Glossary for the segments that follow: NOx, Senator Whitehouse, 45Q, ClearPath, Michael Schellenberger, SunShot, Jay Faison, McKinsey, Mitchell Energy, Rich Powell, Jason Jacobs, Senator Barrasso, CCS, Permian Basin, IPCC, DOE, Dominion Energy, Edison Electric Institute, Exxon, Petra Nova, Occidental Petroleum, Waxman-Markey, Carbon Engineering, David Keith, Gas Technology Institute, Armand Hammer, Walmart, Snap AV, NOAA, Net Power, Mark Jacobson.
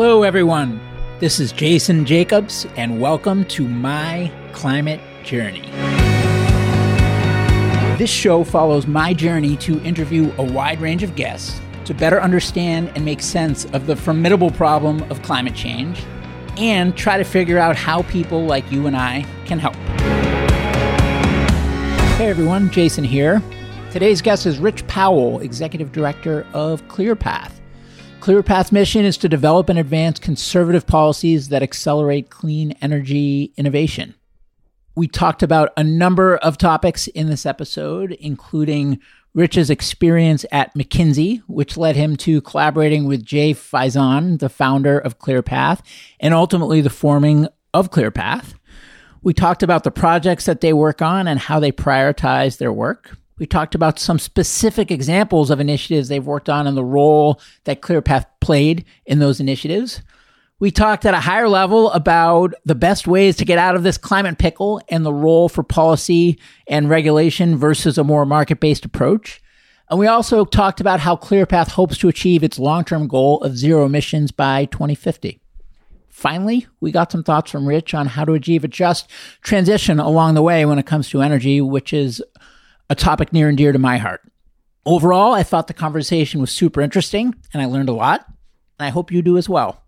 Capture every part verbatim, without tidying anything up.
Hello, everyone. This is Jason Jacobs, and welcome to My Climate Journey. This show follows my journey to interview a wide range of guests to better understand and make sense of the formidable problem of climate change and try to figure out how people like you and I can help. Hey, everyone. Jason here. Today's guest is Rich Powell, Executive Director of ClearPath. ClearPath's mission is to develop and advance conservative policies that accelerate clean energy innovation. We talked about a number of topics in this episode, including Rich's experience at McKinsey, which led him to collaborating with Jay Faison, the founder of ClearPath, and ultimately the forming of ClearPath. We talked about the projects that they work on and how they prioritize their work. We talked about some specific examples of initiatives they've worked on and the role that ClearPath played in those initiatives. We talked at a higher level about the best ways to get out of this climate pickle and the role for policy and regulation versus a more market-based approach. And we also talked about how ClearPath hopes to achieve its long-term goal of zero emissions by twenty fifty. Finally, we got some thoughts from Rich on how to achieve a just transition along the way when it comes to energy, which is a topic near and dear to my heart. Overall, I thought the conversation was super interesting, and I learned a lot, and I hope you do as well.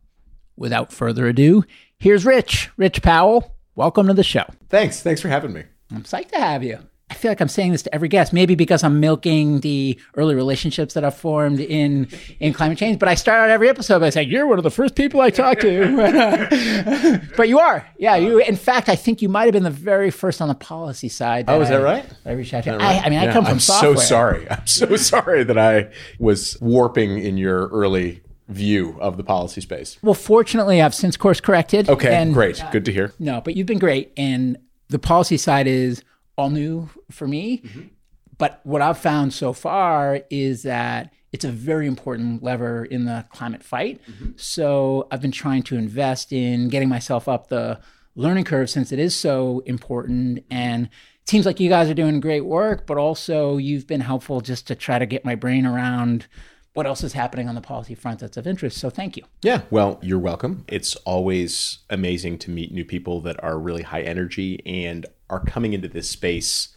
Without further ado, here's Rich. Rich Powell, welcome to the show. Thanks. Thanks for having me. I'm psyched to have you. I feel like I'm saying this to every guest, maybe because I'm milking the early relationships that I've formed in, in climate change, but I start out every episode by saying, you're one of the first people I talk to. But you are. Yeah. You. In fact, I think you might have been the very first on the policy side. Oh, is that I, right? I reached out to you. Right? I, I mean, yeah, I come from I'm software. I'm so sorry. I'm so sorry that I was warping in your early view of the policy space. Well, fortunately, I've since course corrected. Okay, and, great. Uh, Good to hear. No, but you've been great. And the policy side is all new for me. Mm-hmm. But what I've found so far is that it's a very important lever in the climate fight. Mm-hmm. So I've been trying to invest in getting myself up the learning curve since it is so important. And it seems like you guys are doing great work, but also you've been helpful just to try to get my brain around what else is happening on the policy front that's of interest. So thank you. Yeah, well, you're welcome. It's always amazing to meet new people that are really high energy and are coming into this space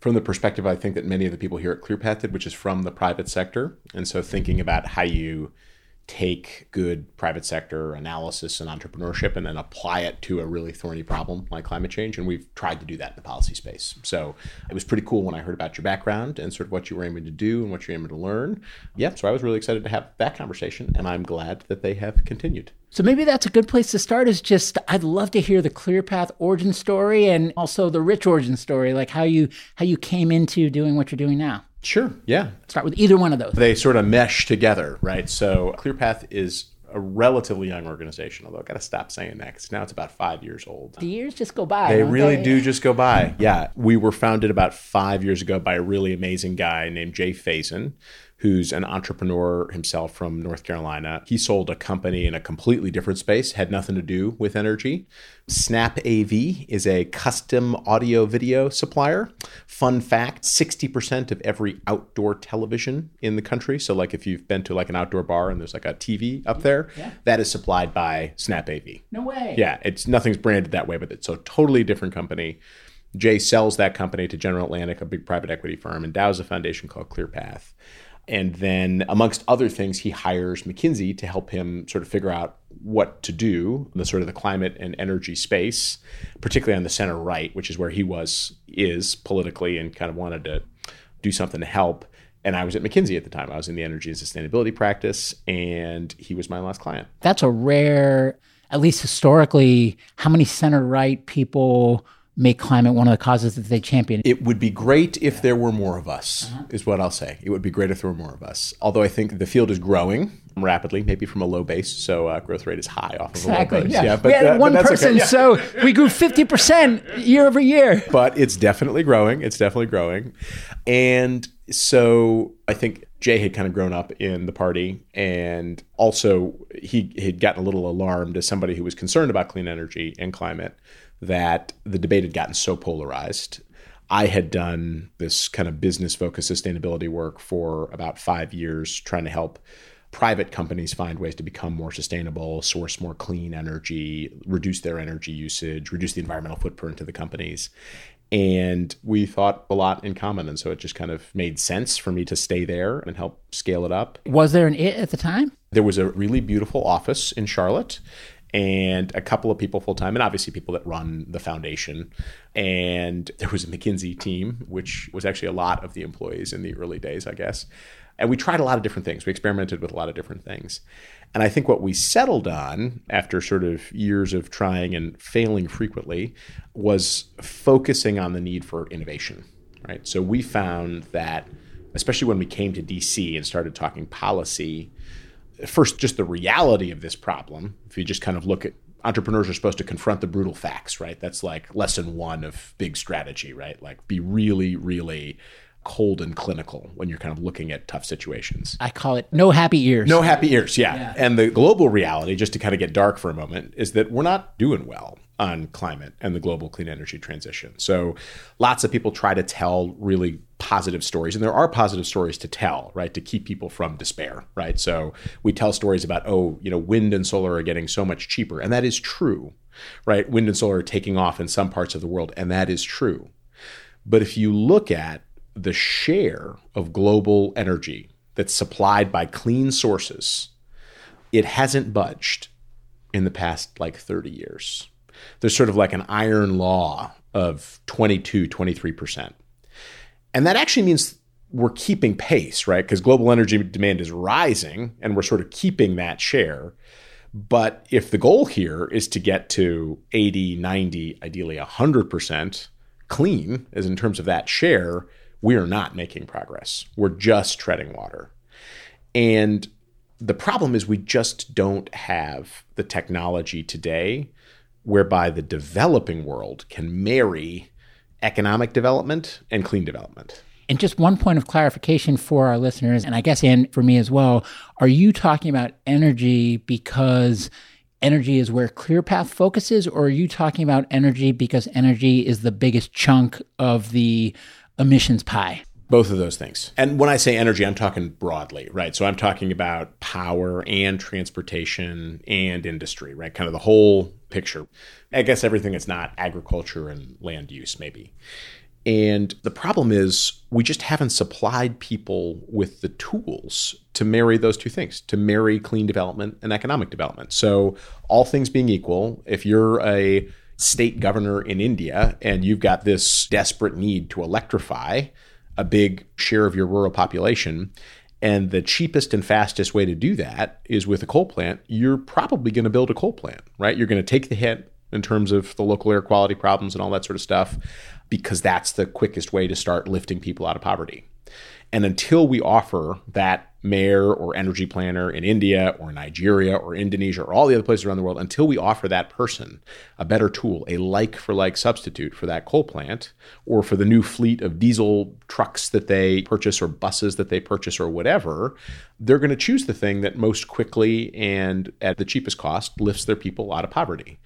from the perspective, I think, that many of the people here at ClearPath did, which is from the private sector. And so thinking about how you take good private sector analysis and entrepreneurship and then apply it to a really thorny problem like climate change. And we've tried to do that in the policy space. So it was pretty cool when I heard about your background and sort of what you were aiming to do and what you're aiming to learn. Yeah, so I was really excited to have that conversation, and I'm glad that they have continued. So maybe that's a good place to start is just, I'd love to hear the ClearPath origin story and also the Rich origin story, like how you how you came into doing what you're doing now. Sure, yeah. Start with either one of those. They sort of mesh together, right? So ClearPath is a relatively young organization, although I've got to stop saying that because now it's about five years old. The years just go by. They really they? do just go by, yeah. We were founded about five years ago by a really amazing guy named Jay Faison, who's an entrepreneur himself from North Carolina. He sold a company in a completely different space, had nothing to do with energy. Snap A V is a custom audio video supplier. Fun fact, sixty percent of every outdoor television in the country, so like if you've been to like an outdoor bar and there's like a T V up there, yeah. that is supplied by Snap A V. No way. Yeah, it's nothing's branded that way, but it's a totally different company. Jay sells that company to General Atlantic, a big private equity firm, and endows a foundation called ClearPath. And then, amongst other things, he hires McKinsey to help him sort of figure out what to do in the sort of the climate and energy space, particularly on the center right, which is where he was, is politically, and kind of wanted to do something to help. And I was at McKinsey at the time. I was in the energy and sustainability practice, and he was my last client. That's a rare, at least historically, how many center right people make climate one of the causes that they champion. It would be great if there were more of us, uh-huh. is what I'll say. It would be great if there were more of us. Although I think the field is growing rapidly, maybe from a low base. So uh, growth rate is high off exactly. of a low base. Yeah, yeah but, we had uh, one but person, okay. yeah. so we grew fifty percent year over year. But it's definitely growing. It's definitely growing. And so I think Jay had kind of grown up in the party, and also he had gotten a little alarmed as somebody who was concerned about clean energy and climate that the debate had gotten so polarized. I had done this kind of business-focused sustainability work for about five years, trying to help private companies find ways to become more sustainable, source more clean energy, reduce their energy usage, reduce the environmental footprint of the companies. And we thought a lot in common. And so it just kind of made sense for me to stay there and help scale it up. Was there an it at the time? There was a really beautiful office in Charlotte and a couple of people full-time, and obviously people that run the foundation. And there was a McKinsey team, which was actually a lot of the employees in the early days, I guess. And we tried a lot of different things. We experimented with a lot of different things. And I think what we settled on after sort of years of trying and failing frequently was focusing on the need for innovation, right? So we found that, especially when we came to D C and started talking policy, first, just the reality of this problem. If you just kind of look at, entrepreneurs are supposed to confront the brutal facts, right? That's like lesson one of big strategy, right? Like be really, really cold and clinical when you're kind of looking at tough situations. I call it no happy ears. No happy ears, yeah. yeah. And the global reality, just to kind of get dark for a moment, is that we're not doing well on climate and the global clean energy transition. So lots of people try to tell really positive stories, and there are positive stories to tell, right, to keep people from despair, right? So we tell stories about, oh, you know, wind and solar are getting so much cheaper, and that is true, right? Wind and solar are taking off in some parts of the world, and that is true. But if you look at the share of global energy that's supplied by clean sources, it hasn't budged in the past like thirty years. There's sort of like an iron law of twenty-two, twenty-three percent. And that actually means we're keeping pace, right? Because global energy demand is rising and we're sort of keeping that share. But if the goal here is to get to eighty, ninety, ideally one hundred percent clean, as in terms of that share, we are not making progress. We're just treading water. And the problem is we just don't have the technology today whereby the developing world can marry economic development and clean development. And just one point of clarification for our listeners, and I guess and for me as well, are you talking about energy because energy is where ClearPath focuses, or are you talking about energy because energy is the biggest chunk of the emissions pie? Both of those things. And when I say energy, I'm talking broadly, right? So I'm talking about power and transportation and industry, right? Kind of the whole picture. I guess everything that's not agriculture and land use, maybe. And the problem is we just haven't supplied people with the tools to marry those two things, to marry clean development and economic development. So all things being equal, if you're a state governor in India and you've got this desperate need to electrify a big share of your rural population, and the cheapest and fastest way to do that is with a coal plant, you're probably going to build a coal plant, right? You're going to take the hit in terms of the local air quality problems and all that sort of stuff, because that's the quickest way to start lifting people out of poverty. And until we offer that mayor or energy planner in India or Nigeria or Indonesia or all the other places around the world, until we offer that person a better tool, a like-for-like substitute for that coal plant or for the new fleet of diesel trucks that they purchase or buses that they purchase or whatever, they're going to choose the thing that most quickly and at the cheapest cost lifts their people out of poverty.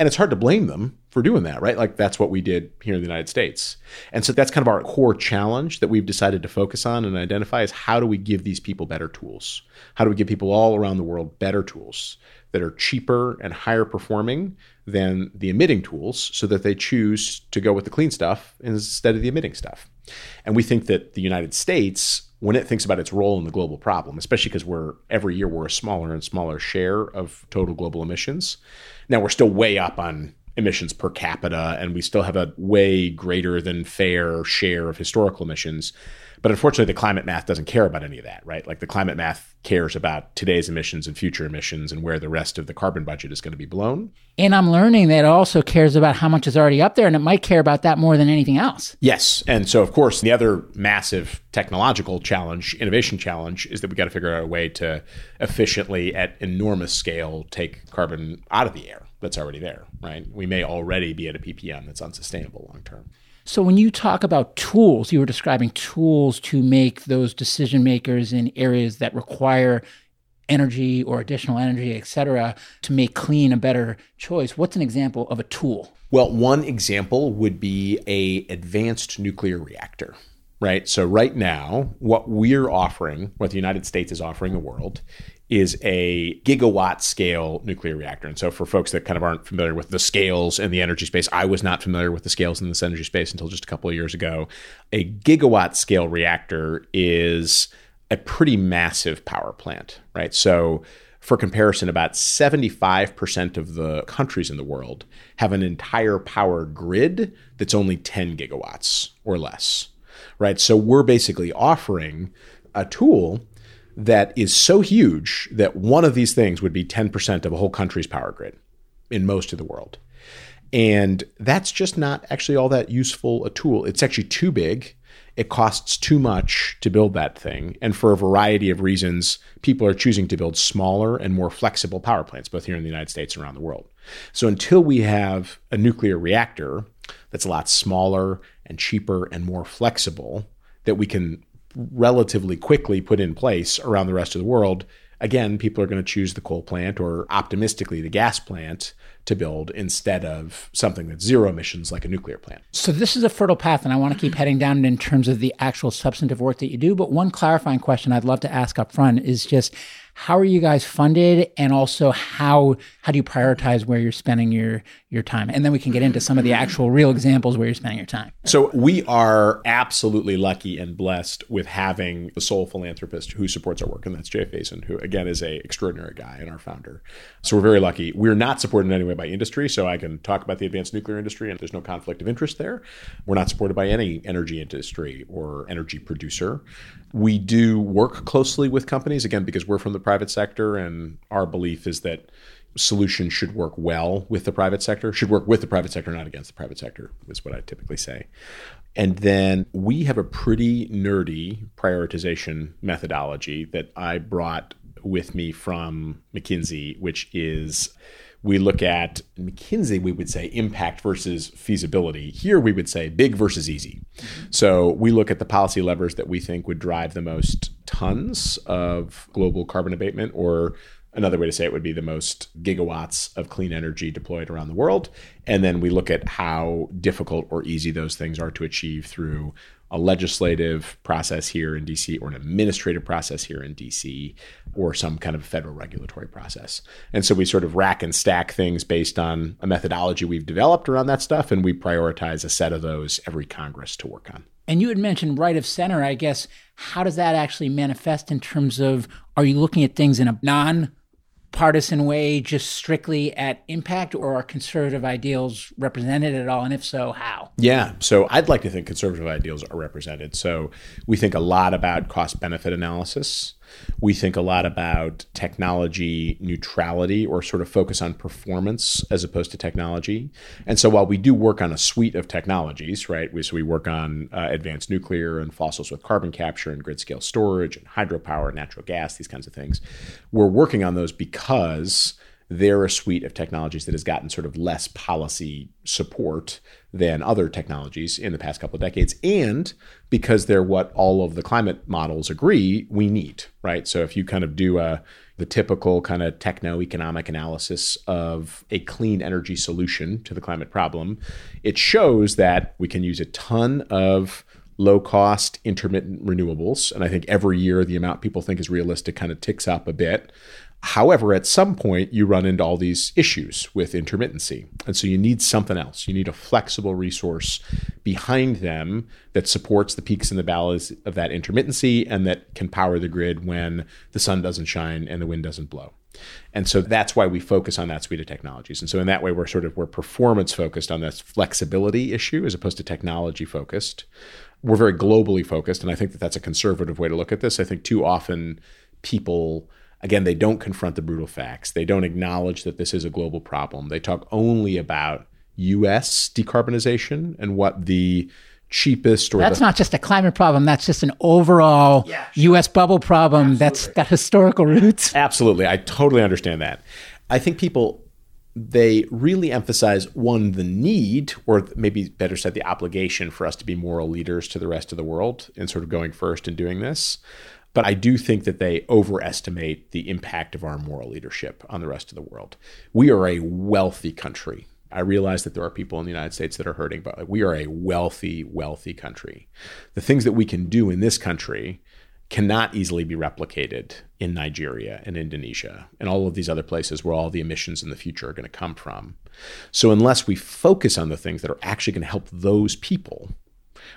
And it's hard to blame them for doing that, right? Like that's what we did here in the United States. And so that's kind of our core challenge that we've decided to focus on and identify is how do we give these people better tools? How do we give people all around the world better tools that are cheaper and higher performing than the emitting tools so that they choose to go with the clean stuff instead of the emitting stuff? And we think that the United States, when it thinks about its role in the global problem, especially because we're every year we're a smaller and smaller share of total global emissions. Now we're still way up on emissions per capita, and we still have a way greater than fair share of historical emissions. But unfortunately, the climate math doesn't care about any of that, right? Like the climate math cares about today's emissions and future emissions and where the rest of the carbon budget is going to be blown. And I'm learning that it also cares about how much is already up there, and it might care about that more than anything else. Yes. And so, of course, the other massive technological challenge, innovation challenge, is that we got to figure out a way to efficiently, at enormous scale, take carbon out of the air that's already there, right? We may already be at a P P M that's unsustainable long term. So when you talk about tools, you were describing tools to make those decision makers in areas that require energy or additional energy, et cetera, to make clean a better choice. What's an example of a tool? Well, one example would be an advanced nuclear reactor. right? So right now, what we're offering, what the United States is offering the world, is a gigawatt scale nuclear reactor. And so for folks that kind of aren't familiar with the scales in the energy space, I was not familiar with the scales in this energy space until just a couple of years ago. A gigawatt scale reactor is a pretty massive power plant, right? So for comparison, about seventy-five percent of the countries in the world have an entire power grid that's only ten gigawatts or less, right? So we're basically offering a tool that is so huge that one of these things would be ten percent of a whole country's power grid in most of the world. And that's just not actually all that useful a tool. It's actually too big. It costs too much to build that thing. And for a variety of reasons, people are choosing to build smaller and more flexible power plants, both here in the United States and around the world. So until we have a nuclear reactor that's a lot smaller and cheaper and more flexible that we can relatively quickly put in place around the rest of the world, again, people are going to choose the coal plant or optimistically the gas plant to build instead of something that's zero emissions like a nuclear plant. So this is a fertile path, and I want to keep heading down in terms of the actual substantive work that you do. But one clarifying question I'd love to ask up front is just how are you guys funded, and also how how do you prioritize where you're spending your, your time? And then we can get into some of the actual real examples where you're spending your time. So we are absolutely lucky and blessed with having the sole philanthropist who supports our work, and that's Jay Faison, who again is an extraordinary guy and our founder. So we're very lucky. We're not supported in any way by industry, so I can talk about the advanced nuclear industry and there's no conflict of interest there. We're not supported by any energy industry or energy producer. We do work closely with companies, again, because we're from the private sector, and our belief is that solutions should work well with the private sector, should work with the private sector, not against the private sector, is what I typically say. And then we have a pretty nerdy prioritization methodology that I brought with me from McKinsey, which is we look at McKinsey, we would say impact versus feasibility. Here we would say big versus easy. So we look at the policy levers that we think would drive the most tons of global carbon abatement, or another way to say it would be the most gigawatts of clean energy deployed around the world. And then we look at how difficult or easy those things are to achieve through a legislative process here in D C or an administrative process here in D C or some kind of federal regulatory process. And so we sort of rack and stack things based on a methodology we've developed around that stuff, and we prioritize a set of those every Congress to work on. And you had mentioned right of center, I guess. How does that actually manifest in terms of, are you looking at things in a non-partisan way, just strictly at impact, or are conservative ideals represented at all? And if so, how? Yeah. So I'd like to think conservative ideals are represented. So we think a lot about cost-benefit analysis. We think a lot about technology neutrality, or sort of focus on performance as opposed to technology. And so while we do work on a suite of technologies, right, we, so we work on uh, advanced nuclear and fossils with carbon capture and grid scale storage and hydropower, natural gas, these kinds of things, we're working on those because they're a suite of technologies that has gotten sort of less policy support than other technologies in the past couple of decades, and because they're what all of the climate models agree we need, right? So if you kind of do a, the typical kind of techno-economic analysis of a clean energy solution to the climate problem, it shows that we can use a ton of low-cost intermittent renewables, and I think every year the amount people think is realistic kind of ticks up a bit. However, at some point, you run into all these issues with intermittency. And so you need something else. You need a flexible resource behind them that supports the peaks and the valleys of that intermittency and that can power the grid when the sun doesn't shine and the wind doesn't blow. And so that's why we focus on that suite of technologies. And so in that way, we're sort of we're performance focused on this flexibility issue as opposed to technology focused. We're very globally focused. And I think that that's a conservative way to look at this. I think too often people... Again, they don't confront the brutal facts. They don't acknowledge that this is a global problem. They talk only about U S decarbonization and what the cheapest or that's the- not just a climate problem. That's just an overall yeah, sure. U S bubble problem. Absolutely. That's got historical roots. Absolutely. I totally understand that. I think people, they really emphasize, one, the need, or maybe better said, the obligation for us to be moral leaders to the rest of the world and sort of going first and doing this. But I do think that they overestimate the impact of our moral leadership on the rest of the world. We are a wealthy country, I realize that there are people in the United States that are hurting, but like, we are a wealthy, wealthy country. The things that we can do in this country cannot easily be replicated in Nigeria and Indonesia and all of these other places where all the emissions in the future are going to come from. So unless we focus on the things that are actually going to help those people,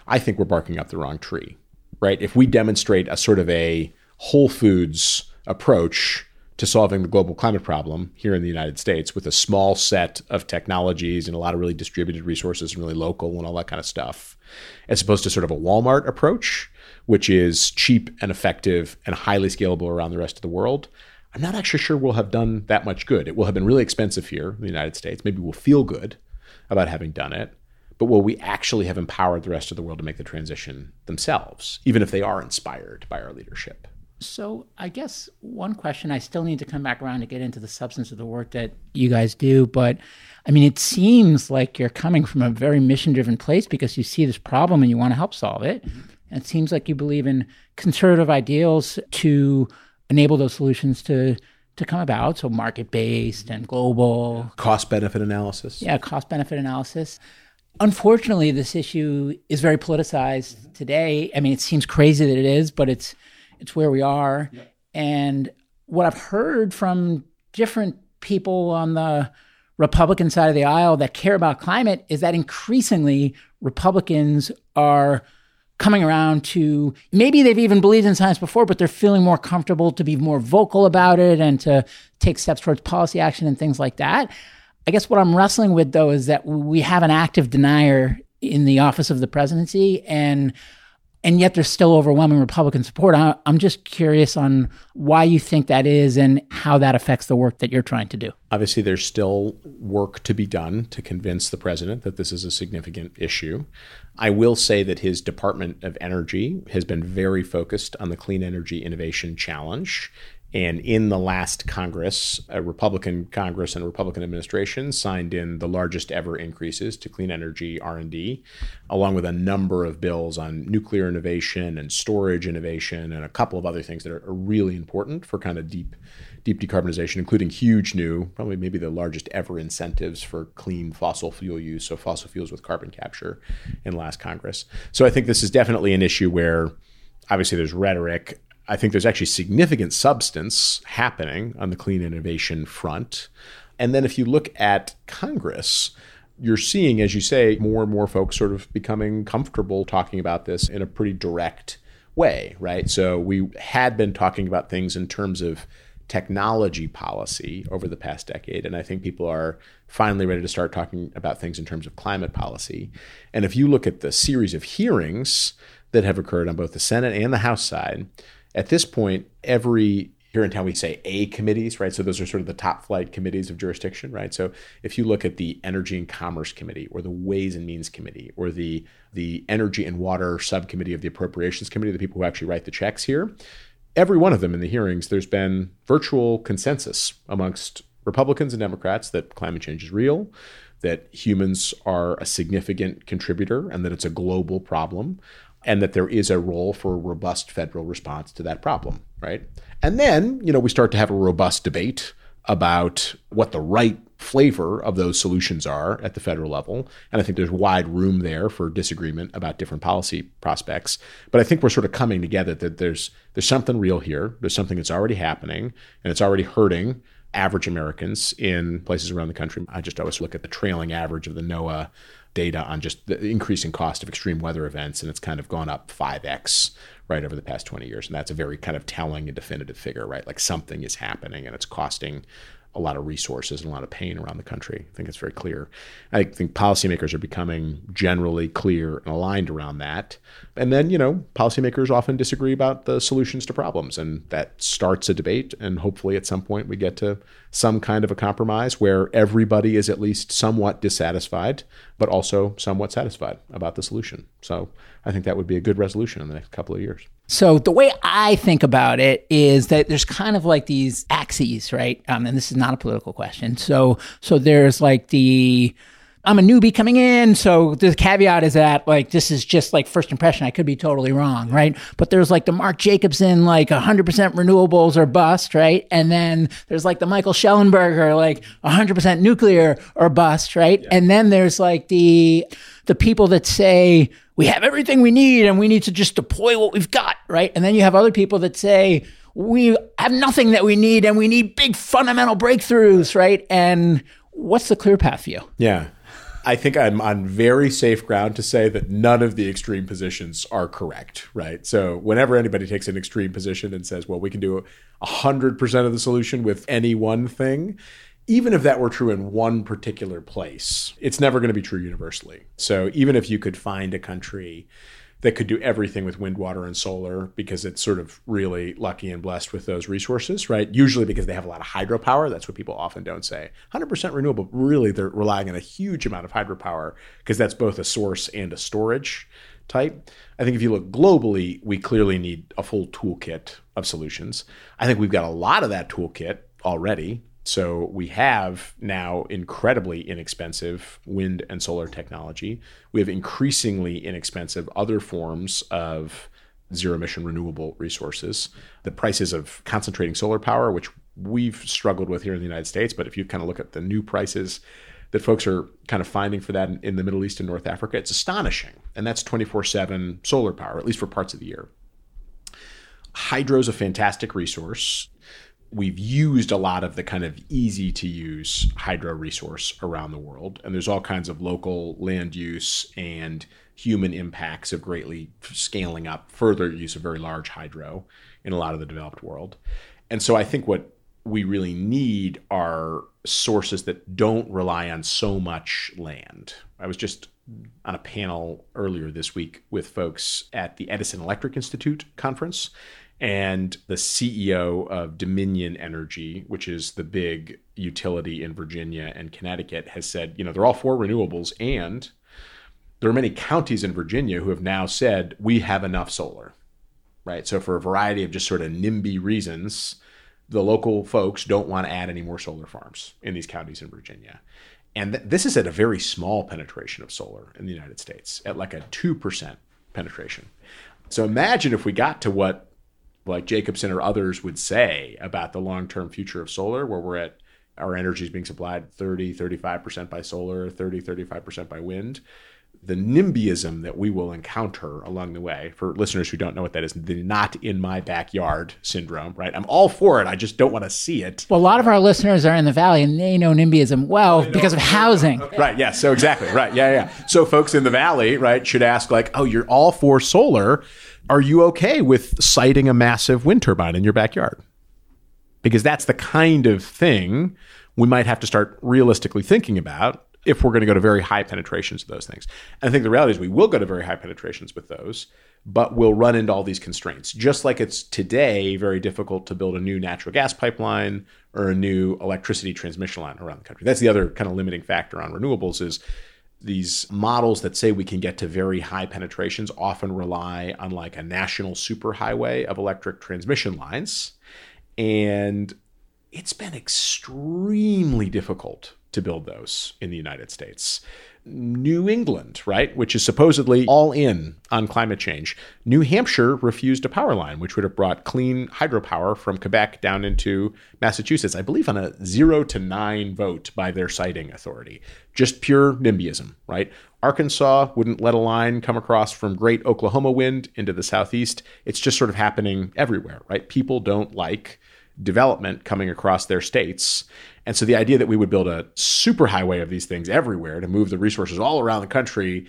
I think we're barking up the wrong tree, right? If we demonstrate a sort of a Whole Foods approach to solving the global climate problem here in the United States with a small set of technologies and a lot of really distributed resources and really local and all that kind of stuff, as opposed to sort of a Walmart approach, which is cheap and effective and highly scalable around the rest of the world, I'm not actually sure we'll have done that much good. It will have been really expensive here in the United States. Maybe we'll feel good about having done it, but will we actually have empowered the rest of the world to make the transition themselves, even if they are inspired by our leadership? So I guess one question, I still need to come back around to get into the substance of the work that you guys do, but I mean, it seems like you're coming from a very mission-driven place because you see this problem and you want to help solve it. And it seems like you believe in conservative ideals to enable those solutions to, to come about. So market-based and global. Cost-benefit analysis. Yeah, cost-benefit analysis. Unfortunately, this issue is very politicized today. I mean, it seems crazy that it is, but it's It's where we are. Yep. And what I've heard from different people on the Republican side of the aisle that care about climate is that increasingly Republicans are coming around to, maybe they've even believed in science before, but they're feeling more comfortable to be more vocal about it and to take steps towards policy action and things like that. I guess what I'm wrestling with, though, is that we have an active denier in the office of the presidency, and And yet there's still overwhelming Republican support. I, I'm just curious on why you think that is and how that affects the work that you're trying to do. Obviously, there's still work to be done to convince the president that this is a significant issue. I will say that his Department of Energy has been very focused on the clean energy innovation challenge. And in the last Congress, a Republican Congress and a Republican administration signed in the largest ever increases to clean energy R and D, along with a number of bills on nuclear innovation and storage innovation and a couple of other things that are really important for kind of deep deep decarbonization, including huge new, probably maybe the largest ever incentives for clean fossil fuel use, so fossil fuels with carbon capture in last Congress. So I think this is definitely an issue where obviously there's rhetoric. I think there's actually significant substance happening on the clean innovation front. And then if you look at Congress, you're seeing, as you say, more and more folks sort of becoming comfortable talking about this in a pretty direct way, right? So we had been talking about things in terms of technology policy over the past decade. And I think people are finally ready to start talking about things in terms of climate policy. And if you look at the series of hearings that have occurred on both the Senate and the House side, at this point, every, here in town we say A committees, right? So those are sort of the top flight committees of jurisdiction, right? So if you look at the Energy and Commerce Committee or the Ways and Means Committee or the, the Energy and Water Subcommittee of the Appropriations Committee, the people who actually write the checks here, every one of them in the hearings, there's been virtual consensus amongst Republicans and Democrats that climate change is real, that humans are a significant contributor, and that it's a global problem, and that there is a role for a robust federal response to that problem, right? And then, you know, we start to have a robust debate about what the right flavor of those solutions are at the federal level. And I think there's wide room there for disagreement about different policy prospects. But I think we're sort of coming together that there's there's something real here. There's something that's already happening, and it's already hurting average Americans in places around the country. I just always look at the trailing average of the NOAA data on just the increasing cost of extreme weather events, and it's kind of gone up five x right over the past twenty years. And that's a very kind of telling and definitive figure, right? Like something is happening and it's costing a lot of resources and a lot of pain around the country. I think it's very clear. I think policymakers are becoming generally clear and aligned around that. And then, you know, policymakers often disagree about the solutions to problems, and that starts a debate. And hopefully at some point we get to some kind of a compromise where everybody is at least somewhat dissatisfied, but also somewhat satisfied about the solution. So I think that would be a good resolution in the next couple of years. So the way I think about it is that there's kind of like these axes, right? Um, and this is not a political question. So so there's like the I'm a newbie coming in. So the caveat is that like, this is just like first impression. I could be totally wrong. Yeah. Right. But there's like the Mark Jacobson, like a hundred percent renewables or bust. Right. And then there's like the Michael Schellenberger, like a hundred percent nuclear or bust. Right. Yeah. And then there's like the, the people that say we have everything we need and we need to just deploy what we've got. Right. And then you have other people that say, we have nothing that we need and we need big fundamental breakthroughs. Right. And what's the ClearPath view? Yeah. I think I'm on very safe ground to say that none of the extreme positions are correct, right? So whenever anybody takes an extreme position and says, well, we can do one hundred percent of the solution with any one thing, even if that were true in one particular place, it's never going to be true universally. So even if you could find a country that could do everything with wind, water, and solar because it's sort of really lucky and blessed with those resources, right? Usually because they have a lot of hydropower. That's what people often don't say. one hundred percent renewable, really they're relying on a huge amount of hydropower because that's both a source and a storage type. I think if you look globally, we clearly need a full toolkit of solutions. I think we've got a lot of that toolkit already. So we have now incredibly inexpensive wind and solar technology. We have increasingly inexpensive other forms of zero-emission renewable resources. The prices of concentrating solar power, which we've struggled with here in the United States, but if you kind of look at the new prices that folks are kind of finding for that in, in the Middle East and North Africa, it's astonishing. And that's twenty-four seven solar power, at least for parts of the year. Hydro is a fantastic resource. We've used a lot of the kind of easy to use hydro resource around the world. And there's all kinds of local land use and human impacts of greatly scaling up further use of very large hydro in a lot of the developed world. And so I think what we really need are sources that don't rely on so much land. I was just on a panel earlier this week with folks at the Edison Electric Institute conference. And the C E O of Dominion Energy, which is the big utility in Virginia and Connecticut, has said, you know, they're all for renewables. And there are many counties in Virginia who have now said, we have enough solar, right? So for a variety of just sort of NIMBY reasons, the local folks don't want to add any more solar farms in these counties in Virginia. And th- this is at a very small penetration of solar in the United States, at like a two percent penetration. So imagine if we got to what like Jacobson or others would say about the long-term future of solar, where we're at, our energy is being supplied thirty, thirty-five percent by solar, thirty, thirty-five percent by wind. The NIMBYism that we will encounter along the way, for listeners who don't know what that is, the not in my backyard syndrome, right? I'm all for it. I just don't want to see it. Well, a lot of our listeners are in the Valley and they know NIMBYism well because of housing. Right. Yeah. So exactly. Right. Yeah. Yeah. So folks in the Valley, right, should ask like, oh, you're all for solar. Are you okay with siting a massive wind turbine in your backyard? Because that's the kind of thing we might have to start realistically thinking about if we're going to go to very high penetrations of those things. And I think the reality is we will go to very high penetrations with those, but we'll run into all these constraints. Just like it's today very difficult to build a new natural gas pipeline or a new electricity transmission line around the country. That's the other kind of limiting factor on renewables is these models that say we can get to very high penetrations often rely on like a national superhighway of electric transmission lines. And it's been extremely difficult to build those in the United States. New England, right, which is supposedly all in on climate change. New Hampshire refused a power line, which would have brought clean hydropower from Quebec down into Massachusetts, I believe on a zero to nine vote by their siting authority. Just pure NIMBYism, right? Arkansas wouldn't let a line come across from great Oklahoma wind into the southeast. It's just sort of happening everywhere, right? People don't like development coming across their states. And so the idea that we would build a superhighway of these things everywhere to move the resources all around the country,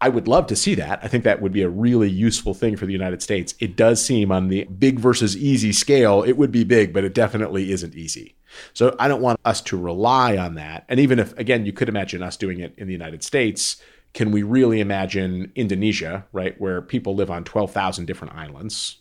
I would love to see that. I think that would be a really useful thing for the United States. It does seem on the big versus easy scale, it would be big, but it definitely isn't easy. So I don't want us to rely on that. And even if, again, you could imagine us doing it in the United States, can we really imagine Indonesia, right, where people live on twelve thousand different islands?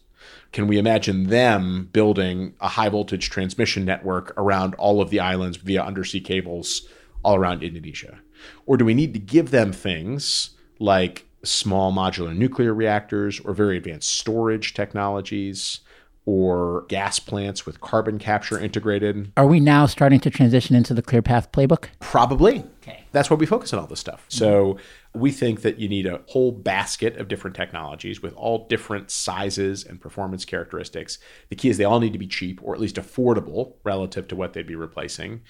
Can we imagine them building a high voltage transmission network around all of the islands via undersea cables all around Indonesia? Or do we need to give them things like small modular nuclear reactors or very advanced storage technologies or gas plants with carbon capture integrated. Are we now starting to transition into the ClearPath playbook? Probably. Okay. That's why we focus on all this stuff. Mm-hmm. So we think that you need a whole basket of different technologies with all different sizes and performance characteristics. The key is they all need to be cheap or at least affordable relative to what they'd be replacing.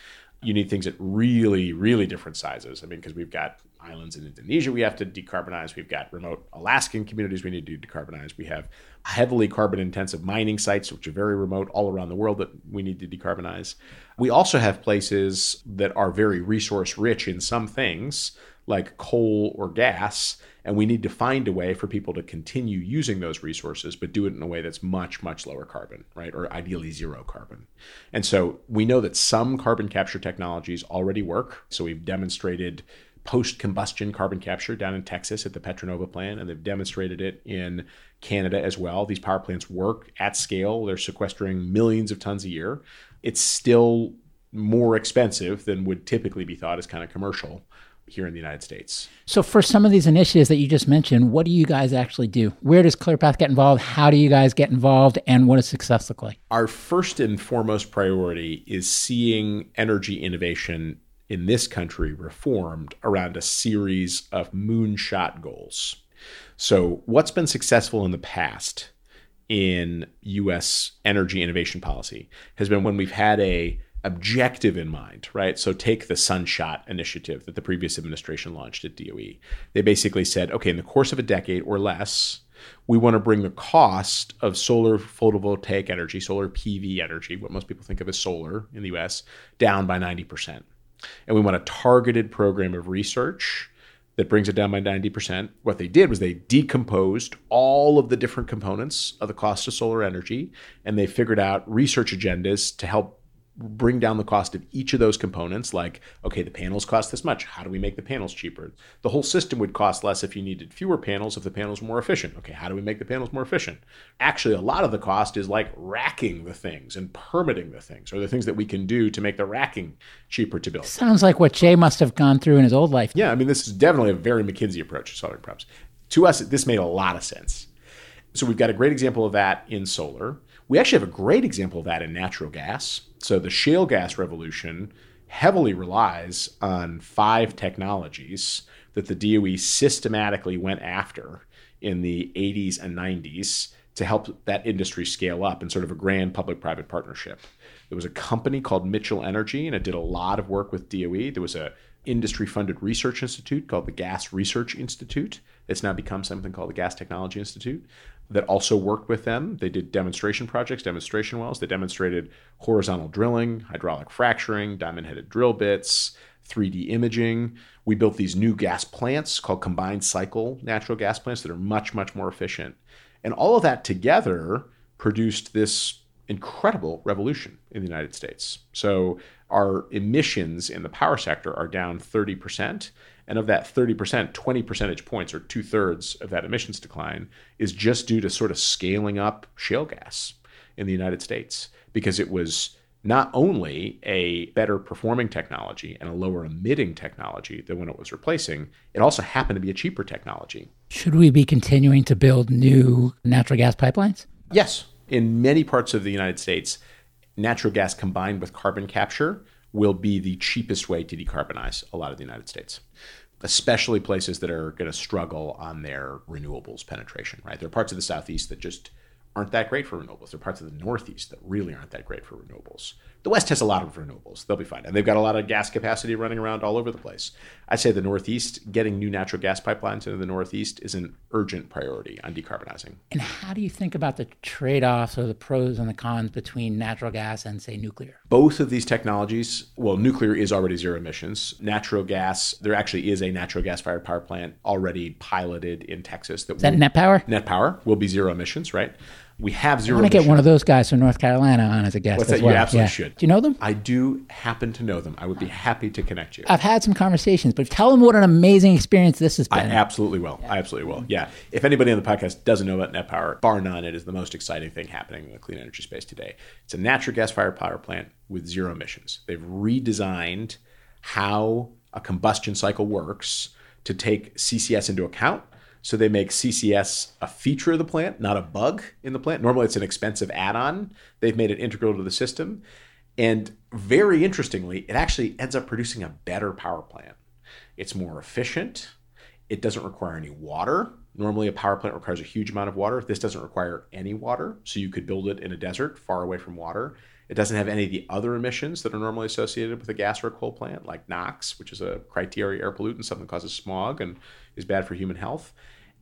You need things at really, really different sizes. I mean, because we've got islands in Indonesia we have to decarbonize. We've got remote Alaskan communities we need to decarbonize. We have heavily carbon-intensive mining sites, which are very remote all around the world that we need to decarbonize. We also have places that are very resource-rich in some things, like coal or gas, and we need to find a way for people to continue using those resources, but do it in a way that's much, much lower carbon, right? Or ideally zero carbon. And so we know that some carbon capture technologies already work. So we've demonstrated post-combustion carbon capture down in Texas at the Petra Nova plant, and they've demonstrated it in Canada as well. These power plants work at scale. They're sequestering millions of tons a year. It's still more expensive than would typically be thought as kind of commercial here in the United States. So for some of these initiatives that you just mentioned, what do you guys actually do? Where does ClearPath get involved? How do you guys get involved? And what does success look like? Our first and foremost priority is seeing energy innovation in this country reformed around a series of moonshot goals. So what's been successful in the past in U S energy innovation policy has been when we've had a objective in mind, right? So take the SunShot initiative that the previous administration launched at D O E. They basically said, okay, in the course of a decade or less, we want to bring the cost of solar photovoltaic energy, solar P V energy, what most people think of as solar in the U S, down by ninety percent. And we want a targeted program of research that brings it down by ninety percent. What they did was they decomposed all of the different components of the cost of solar energy, and they figured out research agendas to help bring down the cost of each of those components, like, okay, the panels cost this much. How do we make the panels cheaper? The whole system would cost less if you needed fewer panels, if the panels were more efficient. Okay, how do we make the panels more efficient? Actually, a lot of the cost is like racking the things and permitting the things, or the things that we can do to make the racking cheaper to build. Sounds like what Jay must have gone through in his old life. Yeah, I mean, this is definitely a very McKinsey approach to solving problems. To us, this made a lot of sense. So we've got a great example of that in solar. We actually have a great example of that in natural gas. So the shale gas revolution heavily relies on five technologies that the D O E systematically went after in the eighties and nineties to help that industry scale up in sort of a grand public-private partnership. There was a company called Mitchell Energy, and it did a lot of work with D O E. There was an industry-funded research institute called the Gas Research Institute. It's now become something called the Gas Technology Institute. That also worked with them. They did demonstration projects, demonstration wells. They demonstrated horizontal drilling, hydraulic fracturing, diamond-headed drill bits, three D imaging. We built these new gas plants called combined cycle natural gas plants that are much, much more efficient. And all of that together produced this incredible revolution in the United States. So our emissions in the power sector are down thirty percent. And of that thirty percent, twenty percentage points or two thirds of that emissions decline is just due to sort of scaling up shale gas in the United States, because it was not only a better performing technology and a lower emitting technology than when it was replacing, it also happened to be a cheaper technology. Should we be continuing to build new natural gas pipelines? Yes. In many parts of the United States, natural gas combined with carbon capture will be the cheapest way to decarbonize a lot of the United States, especially places that are going to struggle on their renewables penetration, right? There are parts of the Southeast that just aren't that great for renewables. There are parts of the Northeast that really aren't that great for renewables. The West has a lot of renewables. They'll be fine. And they've got a lot of gas capacity running around all over the place. I'd say the Northeast, getting new natural gas pipelines into the Northeast is an urgent priority on decarbonizing. And how do you think about the trade-offs or the pros and the cons between natural gas and, say, nuclear? Both of these technologies, well, nuclear is already zero emissions. Natural gas, there actually is a natural gas-fired power plant already piloted in Texas. That is that will, Net Power? Net Power will be zero emissions, right? We have zero. I want to get one of those guys from North Carolina on as a guest. What's that? As well. You absolutely yeah. should. Do you know them? I do happen to know them. I would be happy to connect you. I've had some conversations, but tell them what an amazing experience this has been. I absolutely will. Yeah. I absolutely will. Yeah. If anybody on the podcast doesn't know about Net Power, bar none, it is the most exciting thing happening in the clean energy space today. It's a natural gas-fired power plant with zero emissions. They've redesigned how a combustion cycle works to take C C S into account, So they make C C S a feature of the plant, not a bug in the plant. Normally it's an expensive add-on. They've made it integral to the system. And very interestingly, it actually ends up producing a better power plant. It's more efficient. It doesn't require any water. Normally a power plant requires a huge amount of water. This doesn't require any water. So you could build it in a desert far away from water. It doesn't have any of the other emissions that are normally associated with a gas or a coal plant, like NOx, which is a criteria air pollutant, something that causes smog and is bad for human health.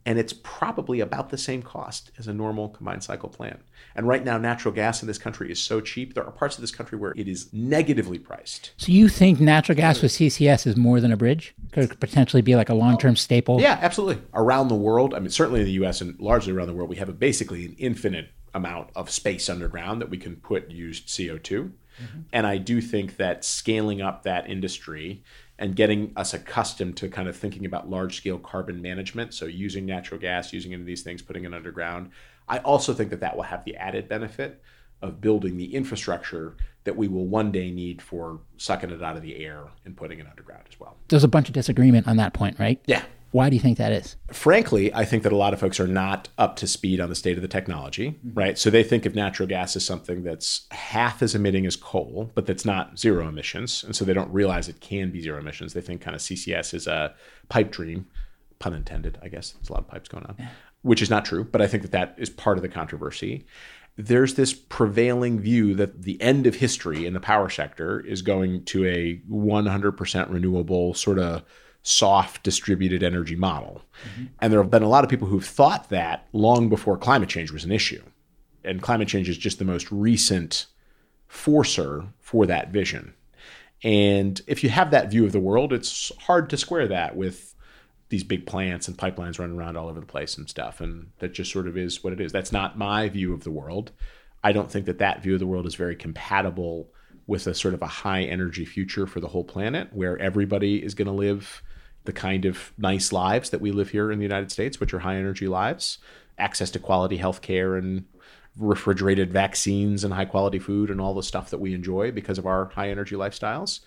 And it's probably about the same cost as a normal combined cycle plant. And right now, natural gas in this country is so cheap. There are parts of this country where it is negatively priced. So you think natural gas with C C S is more than a bridge? Could potentially be like a long-term staple? Yeah, absolutely. Around the world, I mean, certainly in the U S and largely around the world, we have a, basically an infinite amount of space underground that we can put used C O two. Mm-hmm. And I do think that scaling up that industry and getting us accustomed to kind of thinking about large-scale carbon management, so using natural gas, using into these things, putting it underground, I also think that that will have the added benefit of building the infrastructure that we will one day need for sucking it out of the air and putting it underground as well. There's a bunch of disagreement on that point, right? Yeah. Why do you think that is? Frankly, I think that a lot of folks are not up to speed on the state of the technology, right? So they think of natural gas as something that's half as emitting as coal, but that's not zero emissions. And so they don't realize it can be zero emissions. They think kind of C C S is a pipe dream, pun intended, I guess. There's a lot of pipes going on, which is not true. But I think that that is part of the controversy. There's this prevailing view that the end of history in the power sector is going to a one hundred percent renewable sort of soft distributed energy model. Mm-hmm. And there have been a lot of people who've thought that long before climate change was an issue. And climate change is just the most recent forcer for that vision. And if you have that view of the world, it's hard to square that with these big plants and pipelines running around all over the place and stuff. And that just sort of is what it is. That's not my view of the world. I don't think that that view of the world is very compatible with a sort of a high energy future for the whole planet, where everybody is going to live the kind of nice lives that we live here in the United States, which are high energy lives, access to quality healthcare and refrigerated vaccines and high quality food and all the stuff that we enjoy because of our high energy lifestyles.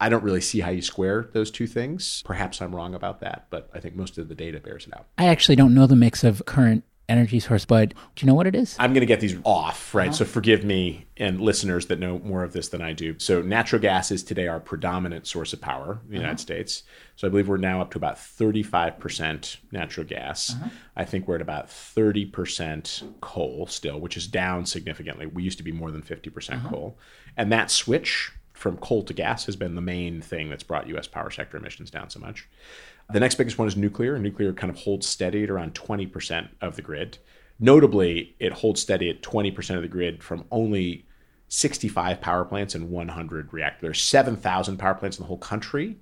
I don't really see how you square those two things. Perhaps I'm wrong about that, but I think most of the data bears it out. I actually don't know the mix of current energy source, but do you know what it is? I'm going to get these off, right? Oh. So forgive me and listeners that know more of this than I do. So natural gas is today our predominant source of power in the uh-huh. United States. So I believe we're now up to about thirty-five percent natural gas. Uh-huh. I think we're at about thirty percent coal still, which is down significantly. We used to be more than fifty percent uh-huh. coal. And that switch from coal to gas has been the main thing that's brought U S power sector emissions down so much. The next biggest one is nuclear, and nuclear kind of holds steady at around twenty percent of the grid. Notably, it holds steady at twenty percent of the grid from only sixty-five power plants and one hundred reactors. There's seven thousand power plants in the whole country,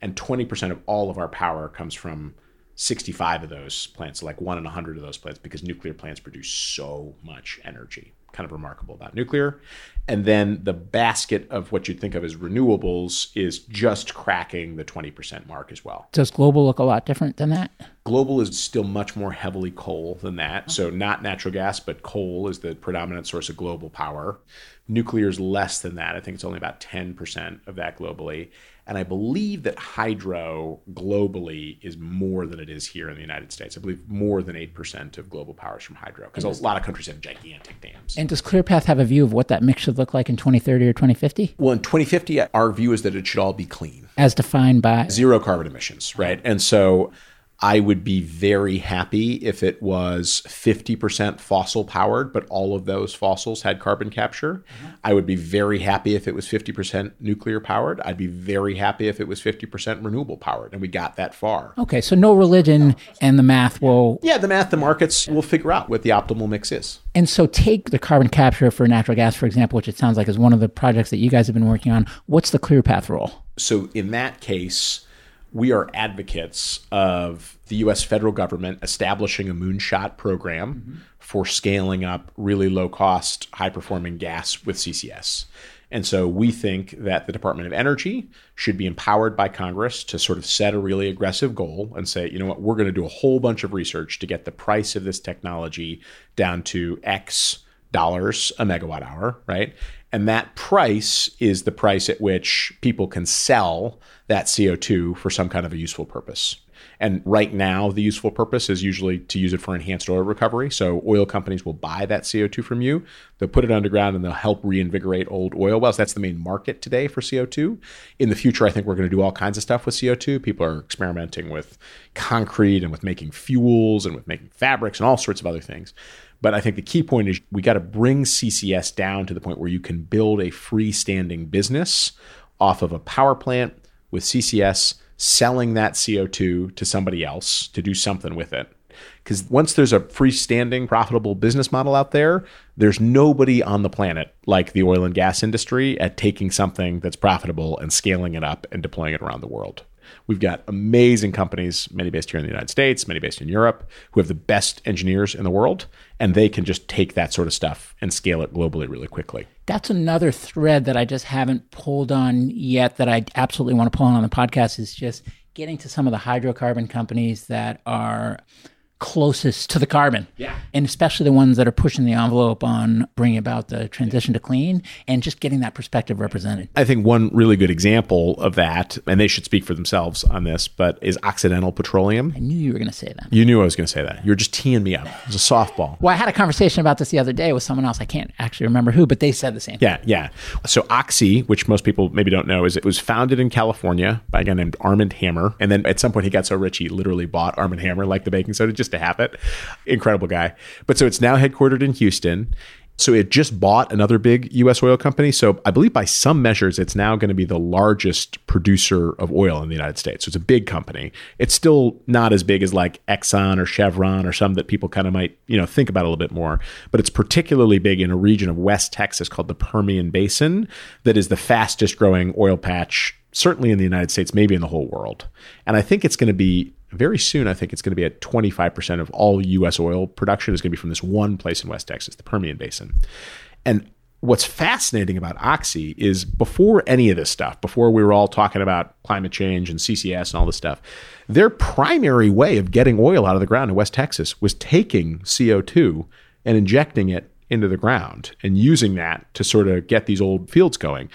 and twenty percent of all of our power comes from sixty-five of those plants, like one in one hundred of those plants, because nuclear plants produce so much energy. Kind of remarkable about nuclear. And then the basket of what you'd think of as renewables is just cracking the twenty percent mark as well. Does global look a lot different than that? Global is still much more heavily coal than that. Okay. So not natural gas, but coal is the predominant source of global power. Nuclear is less than that. I think it's only about ten percent of that globally. And I believe that hydro globally is more than it is here in the United States. I believe more than eight percent of global power is from hydro, because a lot of countries have gigantic dams. And does ClearPath have a view of what that mix should look like in twenty thirty or twenty fifty? Well, in twenty fifty, our view is that it should all be clean. As defined by? Zero carbon emissions, right? And so I would be very happy if it was fifty percent fossil powered, but all of those fossils had carbon capture. Mm-hmm. I would be very happy if it was fifty percent nuclear powered. I'd be very happy if it was fifty percent renewable powered. And we got that far. Okay, so no religion and the math will... Yeah, the math, the markets will figure out what the optimal mix is. And so take the carbon capture for natural gas, for example, which it sounds like is one of the projects that you guys have been working on. What's the ClearPath role? So in that case, we are advocates of the U S federal government establishing a moonshot program mm-hmm. for scaling up really low-cost, high-performing gas with C C S. And so we think that the Department of Energy should be empowered by Congress to sort of set a really aggressive goal and say, you know what, we're going to do a whole bunch of research to get the price of this technology down to X dollars a megawatt hour, right? And that price is the price at which people can sell that C O two for some kind of a useful purpose. And right now, the useful purpose is usually to use it for enhanced oil recovery. So oil companies will buy that C O two from you. They'll put it underground and they'll help reinvigorate old oil wells. That's the main market today for C O two. In the future, I think we're going to do all kinds of stuff with C O two. People are experimenting with concrete and with making fuels and with making fabrics and all sorts of other things. But I think the key point is we got to bring C C S down to the point where you can build a freestanding business off of a power plant with C C S, selling that C O two to somebody else to do something with it. Because once there's a freestanding, profitable business model out there, there's nobody on the planet like the oil and gas industry at taking something that's profitable and scaling it up and deploying it around the world. We've got amazing companies, many based here in the United States, many based in Europe, who have the best engineers in the world, and they can just take that sort of stuff and scale it globally really quickly. That's another thread that I just haven't pulled on yet that I absolutely want to pull on on the podcast is just getting to some of the hydrocarbon companies that are closest to the carbon. Yeah. And especially the ones that are pushing the envelope on bringing about the transition to clean and just getting that perspective represented. I think one really good example of that, and they should speak for themselves on this, but is Occidental Petroleum. I knew you were going to say that. You knew I was going to say that. You were just teeing me up. It was a softball. Well, I had a conversation about this the other day with someone else. I can't actually remember who, but they said the same yeah, thing. Yeah. So Oxy, which most people maybe don't know, is it was founded in California by a guy named Armand Hammer. And then at some point he got so rich, he literally bought Armand Hammer, like the baking soda, just to have it. Incredible guy. But so it's now headquartered in Houston. So it just bought another big U S oil company. So I believe by some measures, it's now going to be the largest producer of oil in the United States. So it's a big company. It's still not as big as like Exxon or Chevron or some that people kind of might, you know, think about a little bit more. But it's particularly big in a region of West Texas called the Permian Basin that is the fastest growing oil patch, certainly in the United States, maybe in the whole world. And I think it's going to be very soon, I think it's going to be at twenty-five percent of all U S oil production is going to be from this one place in West Texas, the Permian Basin. And what's fascinating about Oxy is before any of this stuff, before we were all talking about climate change and C C S and all this stuff, their primary way of getting oil out of the ground in West Texas was taking C O two and injecting it into the ground and using that to sort of get these old fields going.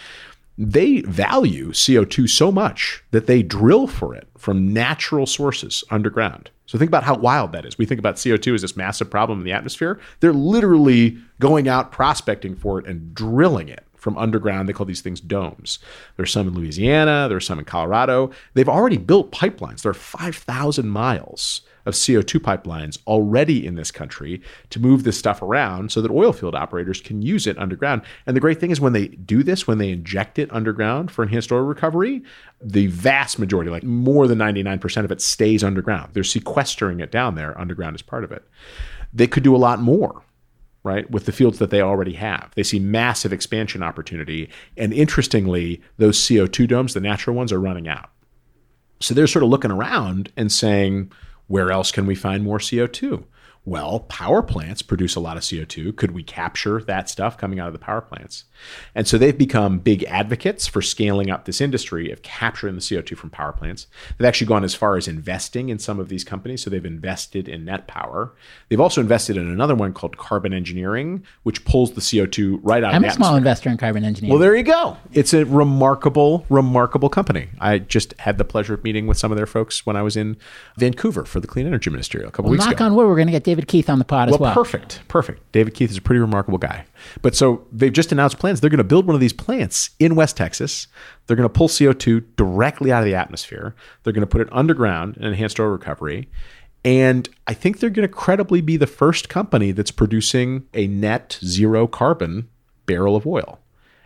They value C O two so much that they drill for it from natural sources underground. So think about how wild that is. We think about C O two as this massive problem in the atmosphere. They're literally going out prospecting for it and drilling it from underground. They call these things domes. There's some in Louisiana. There's some in Colorado. They've already built pipelines. There are five thousand miles of C O two pipelines already in this country to move this stuff around so that oil field operators can use it underground. And the great thing is when they do this, when they inject it underground for enhanced oil recovery, the vast majority, like more than ninety-nine percent of it stays underground. They're sequestering it down there underground as part of it. They could do a lot more, right, with the fields that they already have. They see massive expansion opportunity. And interestingly, those C O two domes, the natural ones, are running out. So they're sort of looking around and saying, where else can we find more C O two? Well, power plants produce a lot of C O two. Could we capture that stuff coming out of the power plants? And so they've become big advocates for scaling up this industry of capturing the C O two from power plants. They've actually gone as far as investing in some of these companies. So they've invested in Net Power. They've also invested in another one called Carbon Engineering, which pulls the C O two right out I'm of the atmosphere. I'm a small investor in Carbon Engineering. Well, there you go. It's a remarkable, remarkable company. I just had the pleasure of meeting with some of their folks when I was in Vancouver for the Clean Energy Ministerial a couple well, weeks knock ago. Knock on wood, we're going to get David Keith on the pod as well. Well, perfect, perfect. David Keith is a pretty remarkable guy. But so they've just announced plans. They're going to build one of these plants in West Texas. They're going to pull C O two directly out of the atmosphere. They're going to put it underground in enhanced oil recovery. And I think they're going to credibly be the first company that's producing a net zero carbon barrel of oil.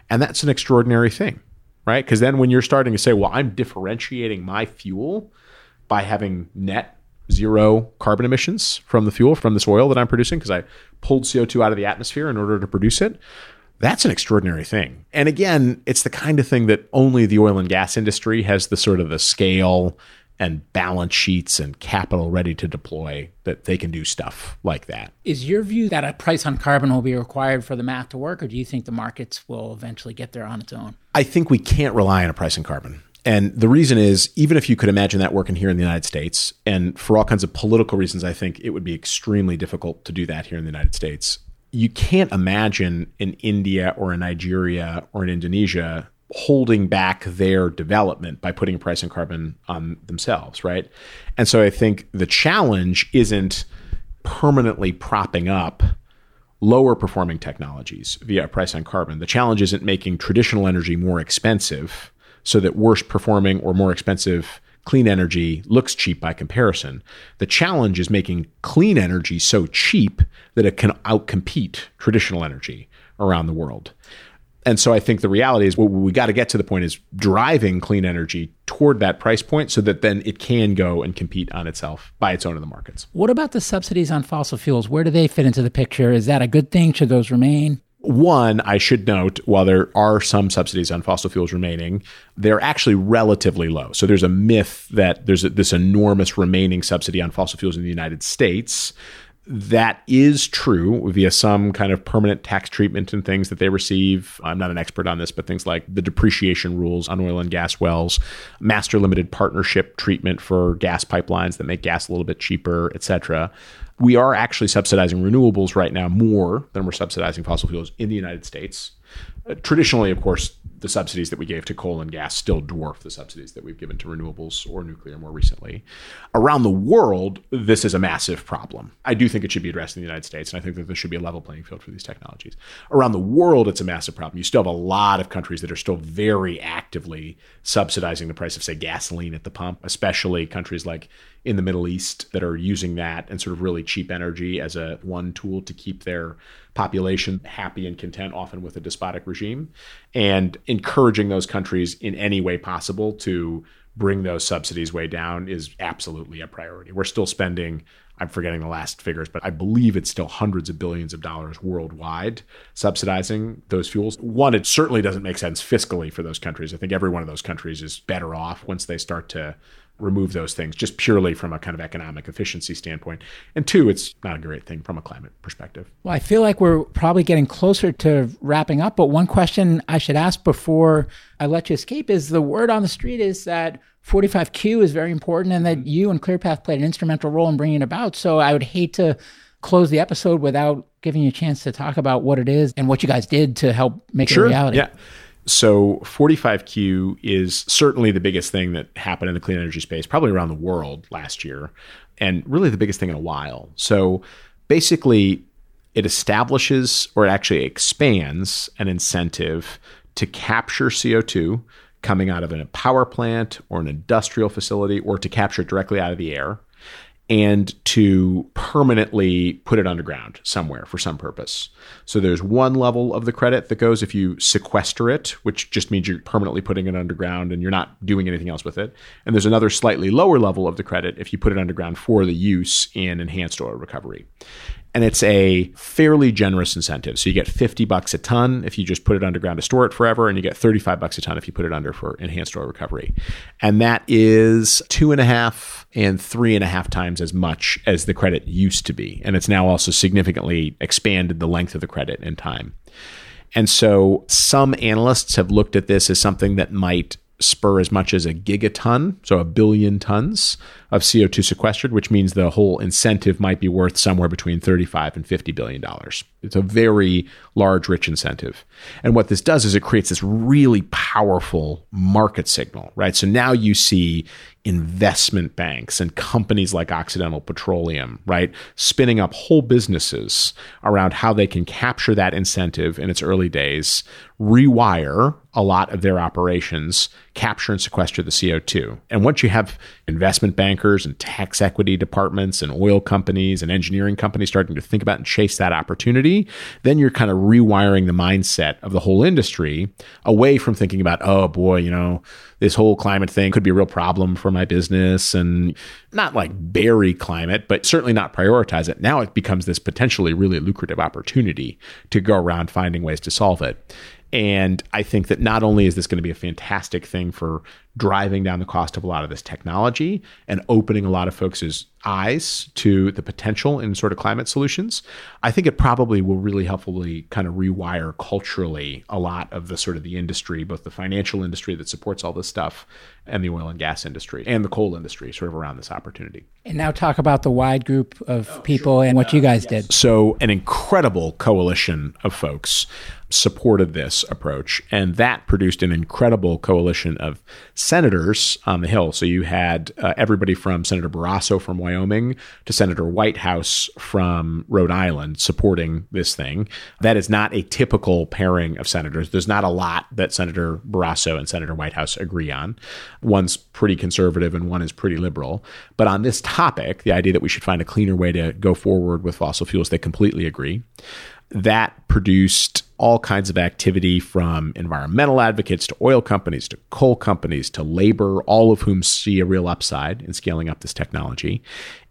And that's an extraordinary thing, right? Because then when you're starting to say, well, I'm differentiating my fuel by having net zero carbon emissions from the fuel, from this oil that I'm producing, because I pulled C O two out of the atmosphere in order to produce it. That's an extraordinary thing. And again, it's the kind of thing that only the oil and gas industry has the sort of the scale and balance sheets and capital ready to deploy that they can do stuff like that. Is your view that a price on carbon will be required for the math to work, or do you think the markets will eventually get there on its own? I think we can't rely on a price on carbon. And the reason is, even if you could imagine that working here in the United States, and for all kinds of political reasons, I think it would be extremely difficult to do that here in the United States. You can't imagine in India or in Nigeria or in Indonesia holding back their development by putting a price on carbon on themselves, right? And so I think the challenge isn't permanently propping up lower performing technologies via a price on carbon. The challenge isn't making traditional energy more expensive so that worse performing or more expensive clean energy looks cheap by comparison. The challenge is making clean energy so cheap that it can outcompete traditional energy around the world. And so I think the reality is what we got to get to the point is driving clean energy toward that price point so that then it can go and compete on itself by its own in the markets. What about the subsidies on fossil fuels? Where do they fit into the picture? Is that a good thing? Should those remain? One, I should note, while there are some subsidies on fossil fuels remaining, they're actually relatively low. So there's a myth that there's a, this enormous remaining subsidy on fossil fuels in the United States. That is true via some kind of permanent tax treatment and things that they receive. I'm not an expert on this, but things like the depreciation rules on oil and gas wells, master limited partnership treatment for gas pipelines that make gas a little bit cheaper, et cetera. We are actually subsidizing renewables right now more than we're subsidizing fossil fuels in the United States. Uh, traditionally, of course, the subsidies that we gave to coal and gas still dwarf the subsidies that we've given to renewables or nuclear more recently. Around the world, this is a massive problem. I do think it should be addressed in the United States, and I think that there should be a level playing field for these technologies. Around the world, it's a massive problem. You still have a lot of countries that are still very actively subsidizing the price of, say, gasoline at the pump, especially countries like in the Middle East that are using that and sort of really cheap energy as a one tool to keep their population happy and content, often with a despotic regime, and encouraging those countries in any way possible to bring those subsidies way down is absolutely a priority. We're still spending, I'm forgetting the last figures, but I believe it's still hundreds of billions of dollars worldwide subsidizing those fuels. One, it certainly doesn't make sense fiscally for those countries. I think every one of those countries is better off once they start to remove those things just purely from a kind of economic efficiency standpoint. And two, it's not a great thing from a climate perspective. Well, I feel like we're probably getting closer to wrapping up, but one question I should ask before I let you escape is the word on the street is that forty-five Q is very important and that you and ClearPath played an instrumental role in bringing it about. So I would hate to close the episode without giving you a chance to talk about what it is and what you guys did to help make sure it a reality. Yeah. So forty-five Q is certainly the biggest thing that happened in the clean energy space, probably around the world last year, and really the biggest thing in a while. So basically, it establishes or it actually expands an incentive to capture C O two coming out of a power plant or an industrial facility, or to capture it directly out of the air, and to permanently put it underground somewhere for some purpose. So there's one level of the credit that goes if you sequester it, which just means you're permanently putting it underground and you're not doing anything else with it. And there's another slightly lower level of the credit if you put it underground for the use in enhanced oil recovery. And it's a fairly generous incentive. So you get fifty bucks a ton if you just put it underground to store it forever, and you get thirty-five bucks a ton if you put it under for enhanced oil recovery. And that is two and a half and three and a half times as much as the credit used to be. And it's now also significantly expanded the length of the credit in time. And so some analysts have looked at this as something that might spur as much as a gigaton, so a billion tons of C O two sequestered, which means the whole incentive might be worth somewhere between thirty-five and fifty billion dollars. It's a very large, rich incentive. And what this does is it creates this really powerful market signal, right? So now you see investment banks and companies like Occidental Petroleum, right, spinning up whole businesses around how they can capture that incentive in its early days, rewire a lot of their operations, capture and sequester the C O two. And once you have investment bankers and tax equity departments and oil companies and engineering companies starting to think about and chase that opportunity, then you're kind of rewiring the mindset of the whole industry away from thinking about, oh boy, you know, this whole climate thing could be a real problem for my business, and not like bury climate, but certainly not prioritize it. Now it becomes this potentially really lucrative opportunity to go around finding ways to solve it. And I think that not only is this going to be a fantastic thing for driving down the cost of a lot of this technology and opening a lot of folks' eyes to the potential in sort of climate solutions, I think it probably will really helpfully kind of rewire culturally a lot of the sort of the industry, both the financial industry that supports all this stuff and the oil and gas industry and the coal industry sort of around this opportunity. And now talk about the wide group of oh, people sure. and what uh, you guys yes. did. So an incredible coalition of folks supported this approach, and that produced an incredible coalition of senators on the Hill. So you had uh, everybody from Senator Barrasso from Wyoming to Senator Whitehouse from Rhode Island supporting this thing. That is not a typical pairing of senators. There's not a lot that Senator Barrasso and Senator Whitehouse agree on. One's pretty conservative and one is pretty liberal. But on this topic, the idea that we should find a cleaner way to go forward with fossil fuels, they completely agree. That produced all kinds of activity from environmental advocates to oil companies to coal companies to labor, all of whom see a real upside in scaling up this technology.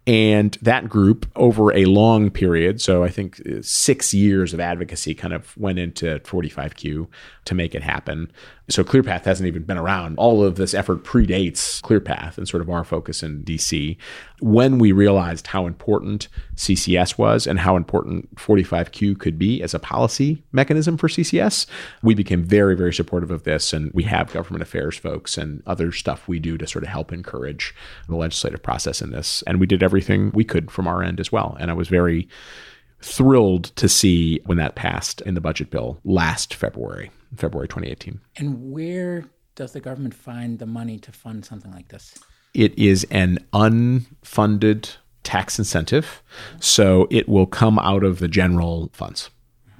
And that group over a long period, so I think six years of advocacy kind of went into forty-five Q to make it happen. So ClearPath hasn't even been around. All of this effort predates ClearPath and sort of our focus in D C. When we realized how important C C S was and how important forty-five Q could be as a policy mechanism for C C S, we became very, very supportive of this. And we have government affairs folks and other stuff we do to sort of help encourage the legislative process in this. And we did everything everything we could from our end as well. And I was very thrilled to see when that passed in the budget bill last February, February twenty eighteen. And where does the government find the money to fund something like this? It is an unfunded tax incentive. So it will come out of the general funds.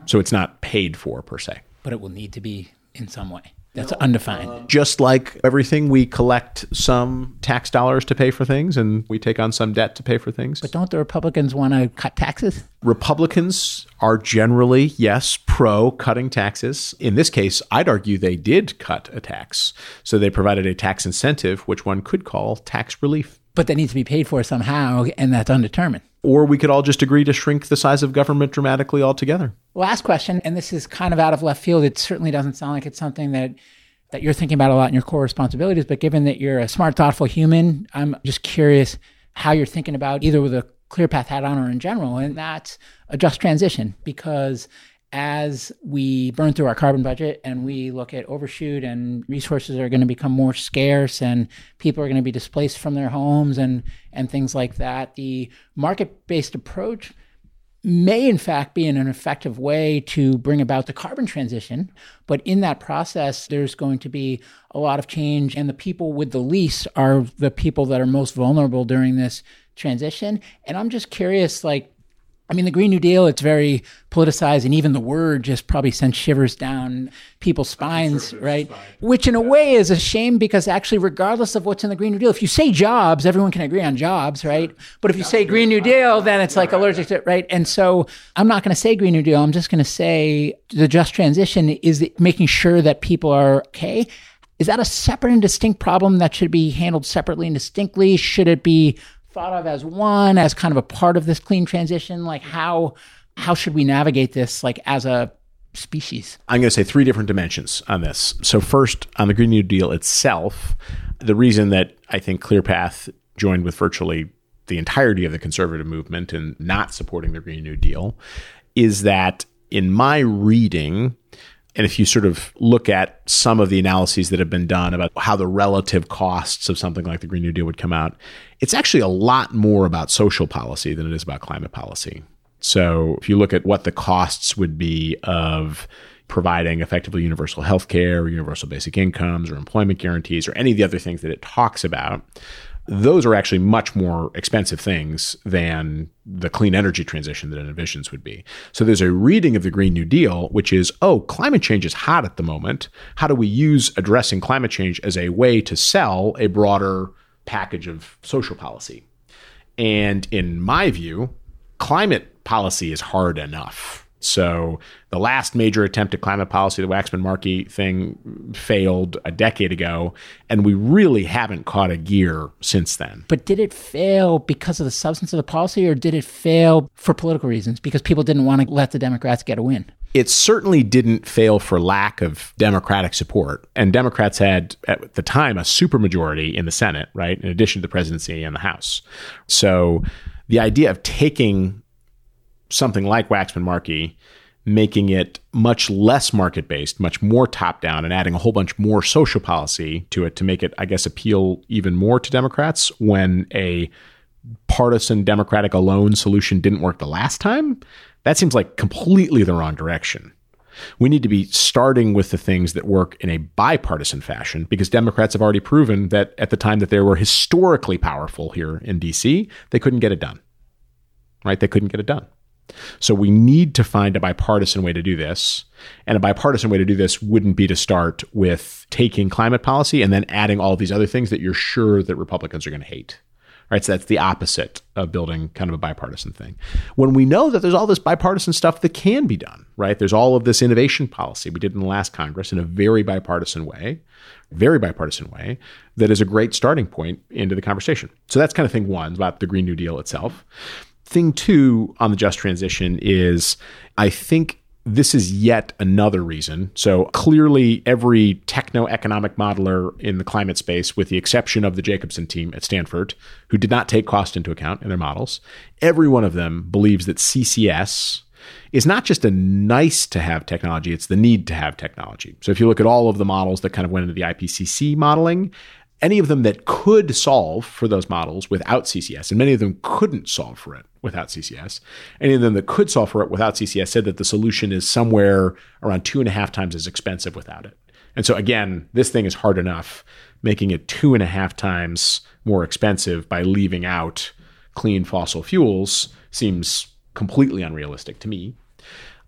So it's not paid for per se. But it will need to be in some way. That's undefined. Uh, Just like everything, we collect some tax dollars to pay for things and we take on some debt to pay for things. But don't the Republicans want to cut taxes? Republicans are generally, yes, pro cutting taxes. In this case, I'd argue they did cut a tax. So they provided a tax incentive, which one could call tax relief. But that needs to be paid for somehow, and that's undetermined. Or we could all just agree to shrink the size of government dramatically altogether. Last question, and this is kind of out of left field. It certainly doesn't sound like it's something that, that you're thinking about a lot in your core responsibilities, but given that you're a smart, thoughtful human, I'm just curious how you're thinking about either with a ClearPath hat on or in general, and that's a just transition, because as we burn through our carbon budget and we look at overshoot and resources are going to become more scarce and people are going to be displaced from their homes and, and things like that, the market-based approach may in fact be an effective way to bring about the carbon transition. But in that process, there's going to be a lot of change, and the people with the least are the people that are most vulnerable during this transition. And I'm just curious, like, I mean, the Green New Deal, it's very politicized, and even the word just probably sends shivers down people's spines, right? Spine. Which in a way is a shame, because actually, regardless of what's in the Green New Deal, if you say jobs, everyone can agree on jobs, right? But if you say Green New Deal, then it's like allergic to it, right? And so I'm not going to say Green New Deal. I'm just going to say the just transition is making sure that people are okay. Is that a separate and distinct problem that should be handled separately and distinctly? Should it be thought of as one, as kind of a part of this clean transition? Like how how should we navigate this, like as a species? I'm going to say three different dimensions on this. So first, on the Green New Deal itself, the reason that I think ClearPath joined with virtually the entirety of the conservative movement in not supporting the Green New Deal is that in my reading, and if you sort of look at some of the analyses that have been done about how the relative costs of something like the Green New Deal would come out, it's actually a lot more about social policy than it is about climate policy. So if you look at what the costs would be of providing effectively universal health care or universal basic incomes or employment guarantees or any of the other things that it talks about, those are actually much more expensive things than the clean energy transition that it envisions would be. So there's a reading of the Green New Deal, which is, oh, climate change is hot at the moment. How do we use addressing climate change as a way to sell a broader package of social policy? And in my view, climate policy is hard enough. So the last major attempt at climate policy, the Waxman-Markey thing, failed a decade ago, and we really haven't caught a gear since then. But did it fail because of the substance of the policy, or did it fail for political reasons, because people didn't want to let the Democrats get a win? It certainly didn't fail for lack of Democratic support. And Democrats had, at the time, a supermajority in the Senate, right, in addition to the presidency and the House. So the idea of taking something like Waxman-Markey, making it much less market-based, much more top-down, and adding a whole bunch more social policy to it to make it, I guess, appeal even more to Democrats when a partisan Democratic alone solution didn't work the last time, that seems like completely the wrong direction. We need to be starting with the things that work in a bipartisan fashion, because Democrats have already proven that at the time that they were historically powerful here in D C, they couldn't get it done, right? They couldn't get it done. So we need to find a bipartisan way to do this. And a bipartisan way to do this wouldn't be to start with taking climate policy and then adding all these other things that you're sure that Republicans are going to hate. All right, so that's the opposite of building kind of a bipartisan thing. When we know that there's all this bipartisan stuff that can be done, right? There's all of this innovation policy we did in the last Congress in a very bipartisan way, very bipartisan way, that is a great starting point into the conversation. So that's kind of thing one about the Green New Deal itself. Thing two on the just transition is, I think this is yet another reason. So clearly every techno-economic modeler in the climate space, with the exception of the Jacobson team at Stanford, who did not take cost into account in their models, every one of them believes that C C S is not just a nice to have technology, it's the need to have technology. So if you look at all of the models that kind of went into the I P C C modeling, any of them that could solve for those models without C C S, and many of them couldn't solve for it without C C S, any of them that could solve for it without C C S said that the solution is somewhere around two and a half times as expensive without it. And so again, this thing is hard enough, making it two and a half times more expensive by leaving out clean fossil fuels seems completely unrealistic to me.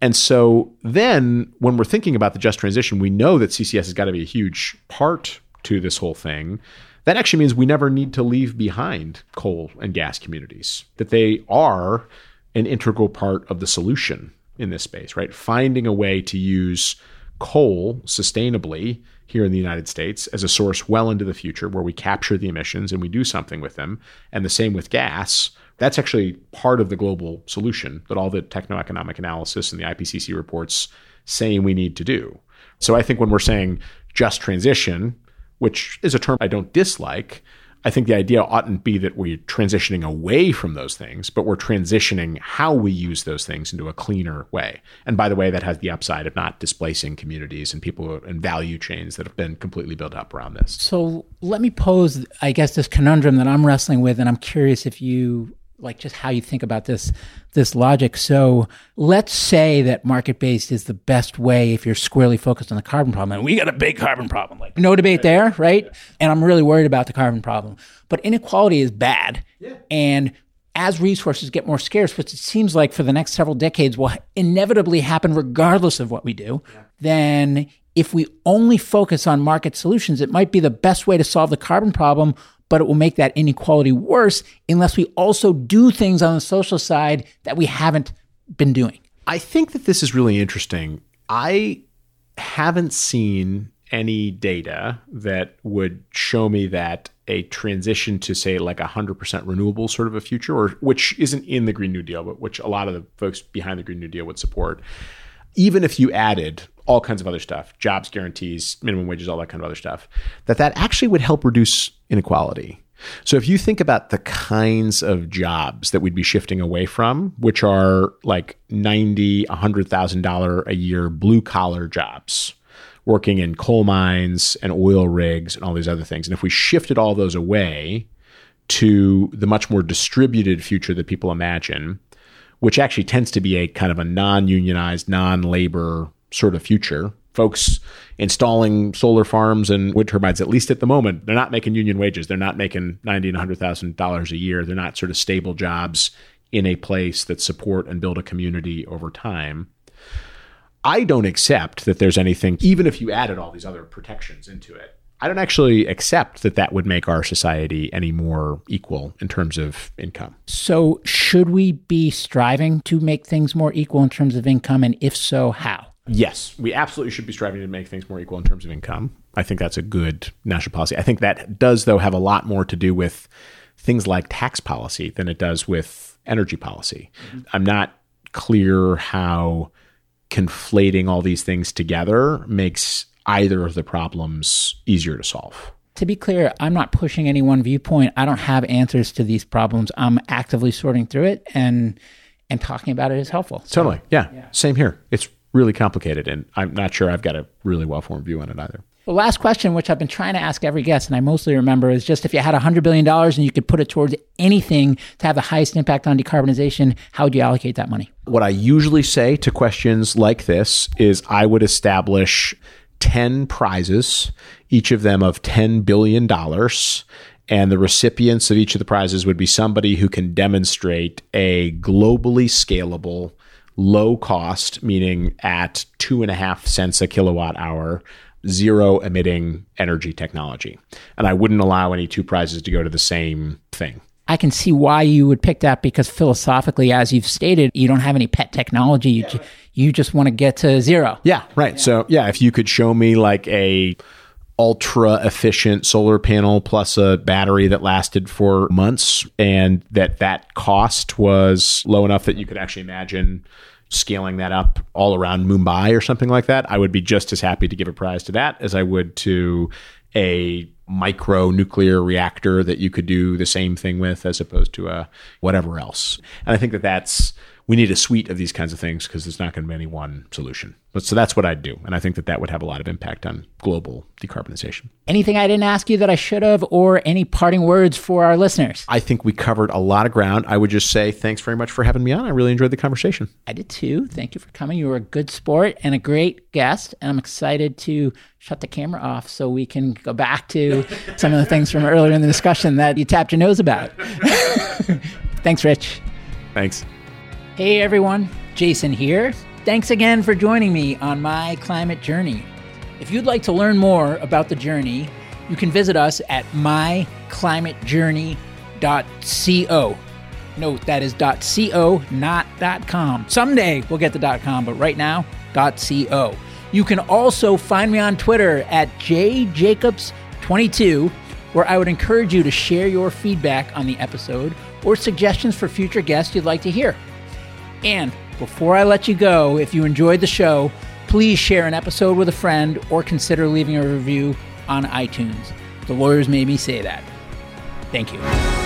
And so then when we're thinking about the just transition, we know that C C S has got to be a huge part to this whole thing. That actually means we never need to leave behind coal and gas communities, that they are an integral part of the solution in this space, right? Finding a way to use coal sustainably here in the United States as a source well into the future where we capture the emissions and we do something with them. And the same with gas. That's actually part of the global solution that all the techno-economic analysis and the I P C C reports say we need to do. So I think when we're saying just transition, which is a term I don't dislike, I think the idea oughtn't be that we're transitioning away from those things, but we're transitioning how we use those things into a cleaner way. And by the way, that has the upside of not displacing communities and people and value chains that have been completely built up around this. So let me pose, I guess, this conundrum that I'm wrestling with, and I'm curious if you, like, just how you think about this, this logic. So let's say that market-based is the best way if you're squarely focused on the carbon problem. And we got a big carbon problem. Like, no debate there, right? Yeah. And I'm really worried about the carbon problem. But inequality is bad. Yeah. And as resources get more scarce, which it seems like for the next several decades will inevitably happen regardless of what we do, yeah. then if we only focus on market solutions, it might be the best way to solve the carbon problem, but it will make that inequality worse unless we also do things on the social side that we haven't been doing. I think that this is really interesting. I haven't seen any data that would show me that a transition to, say, like one hundred percent renewable sort of a future, or which isn't in the Green New Deal, but which a lot of the folks behind the Green New Deal would support, even if you added all kinds of other stuff, jobs guarantees, minimum wages, all that kind of other stuff, that that actually would help reduce inequality. So if you think about the kinds of jobs that we'd be shifting away from, which are like ninety thousand dollars, one hundred thousand dollars a year blue collar jobs, working in coal mines and oil rigs and all these other things. And if we shifted all those away to the much more distributed future that people imagine, which actually tends to be a kind of a non-unionized, non-labor sort of future. Folks installing solar farms and wind turbines, at least at the moment, they're not making union wages. They're not making ninety thousand dollars and one hundred thousand dollars a year. They're not sort of stable jobs in a place that support and build a community over time. I don't accept that there's anything, even if you added all these other protections into it, I don't actually accept that that would make our society any more equal in terms of income. So should we be striving to make things more equal in terms of income? And if so, how? Yes, we absolutely should be striving to make things more equal in terms of income. I think that's a good national policy. I think that does, though, have a lot more to do with things like tax policy than it does with energy policy. Mm-hmm. I'm not clear how conflating all these things together makes either of the problems easier to solve. To be clear, I'm not pushing any one viewpoint. I don't have answers to these problems. I'm actively sorting through it, and and talking about it is helpful. Totally. Yeah. yeah. Same here. It's really complicated, and I'm not sure I've got a really well-formed view on it either. The last question, which I've been trying to ask every guest, and I mostly remember, is just if you had one hundred billion dollars and you could put it towards anything to have the highest impact on decarbonization, how would you allocate that money? What I usually say to questions like this is I would establish ten prizes, each of them of ten billion dollars, and the recipients of each of the prizes would be somebody who can demonstrate a globally scalable, low cost, meaning at two and a half cents a kilowatt hour, zero emitting energy technology. And I wouldn't allow any two prizes to go to the same thing. I can see why you would pick that, because philosophically, as you've stated, you don't have any pet technology. You, yeah. ju- you just want to get to zero. Yeah, right. Yeah. So yeah, if you could show me like a ultra efficient solar panel plus a battery that lasted for months, and that that cost was low enough that you could actually imagine scaling that up all around Mumbai or something like that, I would be just as happy to give a prize to that as I would to a micro nuclear reactor that you could do the same thing with, as opposed to a whatever else. And I think that that's, we need a suite of these kinds of things, because there's not going to be any one solution. But so that's what I'd do. And I think that that would have a lot of impact on global decarbonization. Anything I didn't ask you that I should have, or any parting words for our listeners? I think we covered a lot of ground. I would just say thanks very much for having me on. I really enjoyed the conversation. I did too. Thank you for coming. You were a good sport and a great guest. And I'm excited to shut the camera off so we can go back to some of the things from earlier in the discussion that you tapped your nose about. Thanks, Rich. Thanks. Hey everyone, Jason here. Thanks again for joining me on my climate journey. If you'd like to learn more about the journey, you can visit us at my climate journey dot co. Note that is .co, not .com. Someday we'll get the .com, but right now, .co. You can also find me on Twitter at j jacobs twenty-two, where I would encourage you to share your feedback on the episode or suggestions for future guests you'd like to hear. And before I let you go, if you enjoyed the show, please share an episode with a friend or consider leaving a review on iTunes. The lawyers made me say that. Thank you.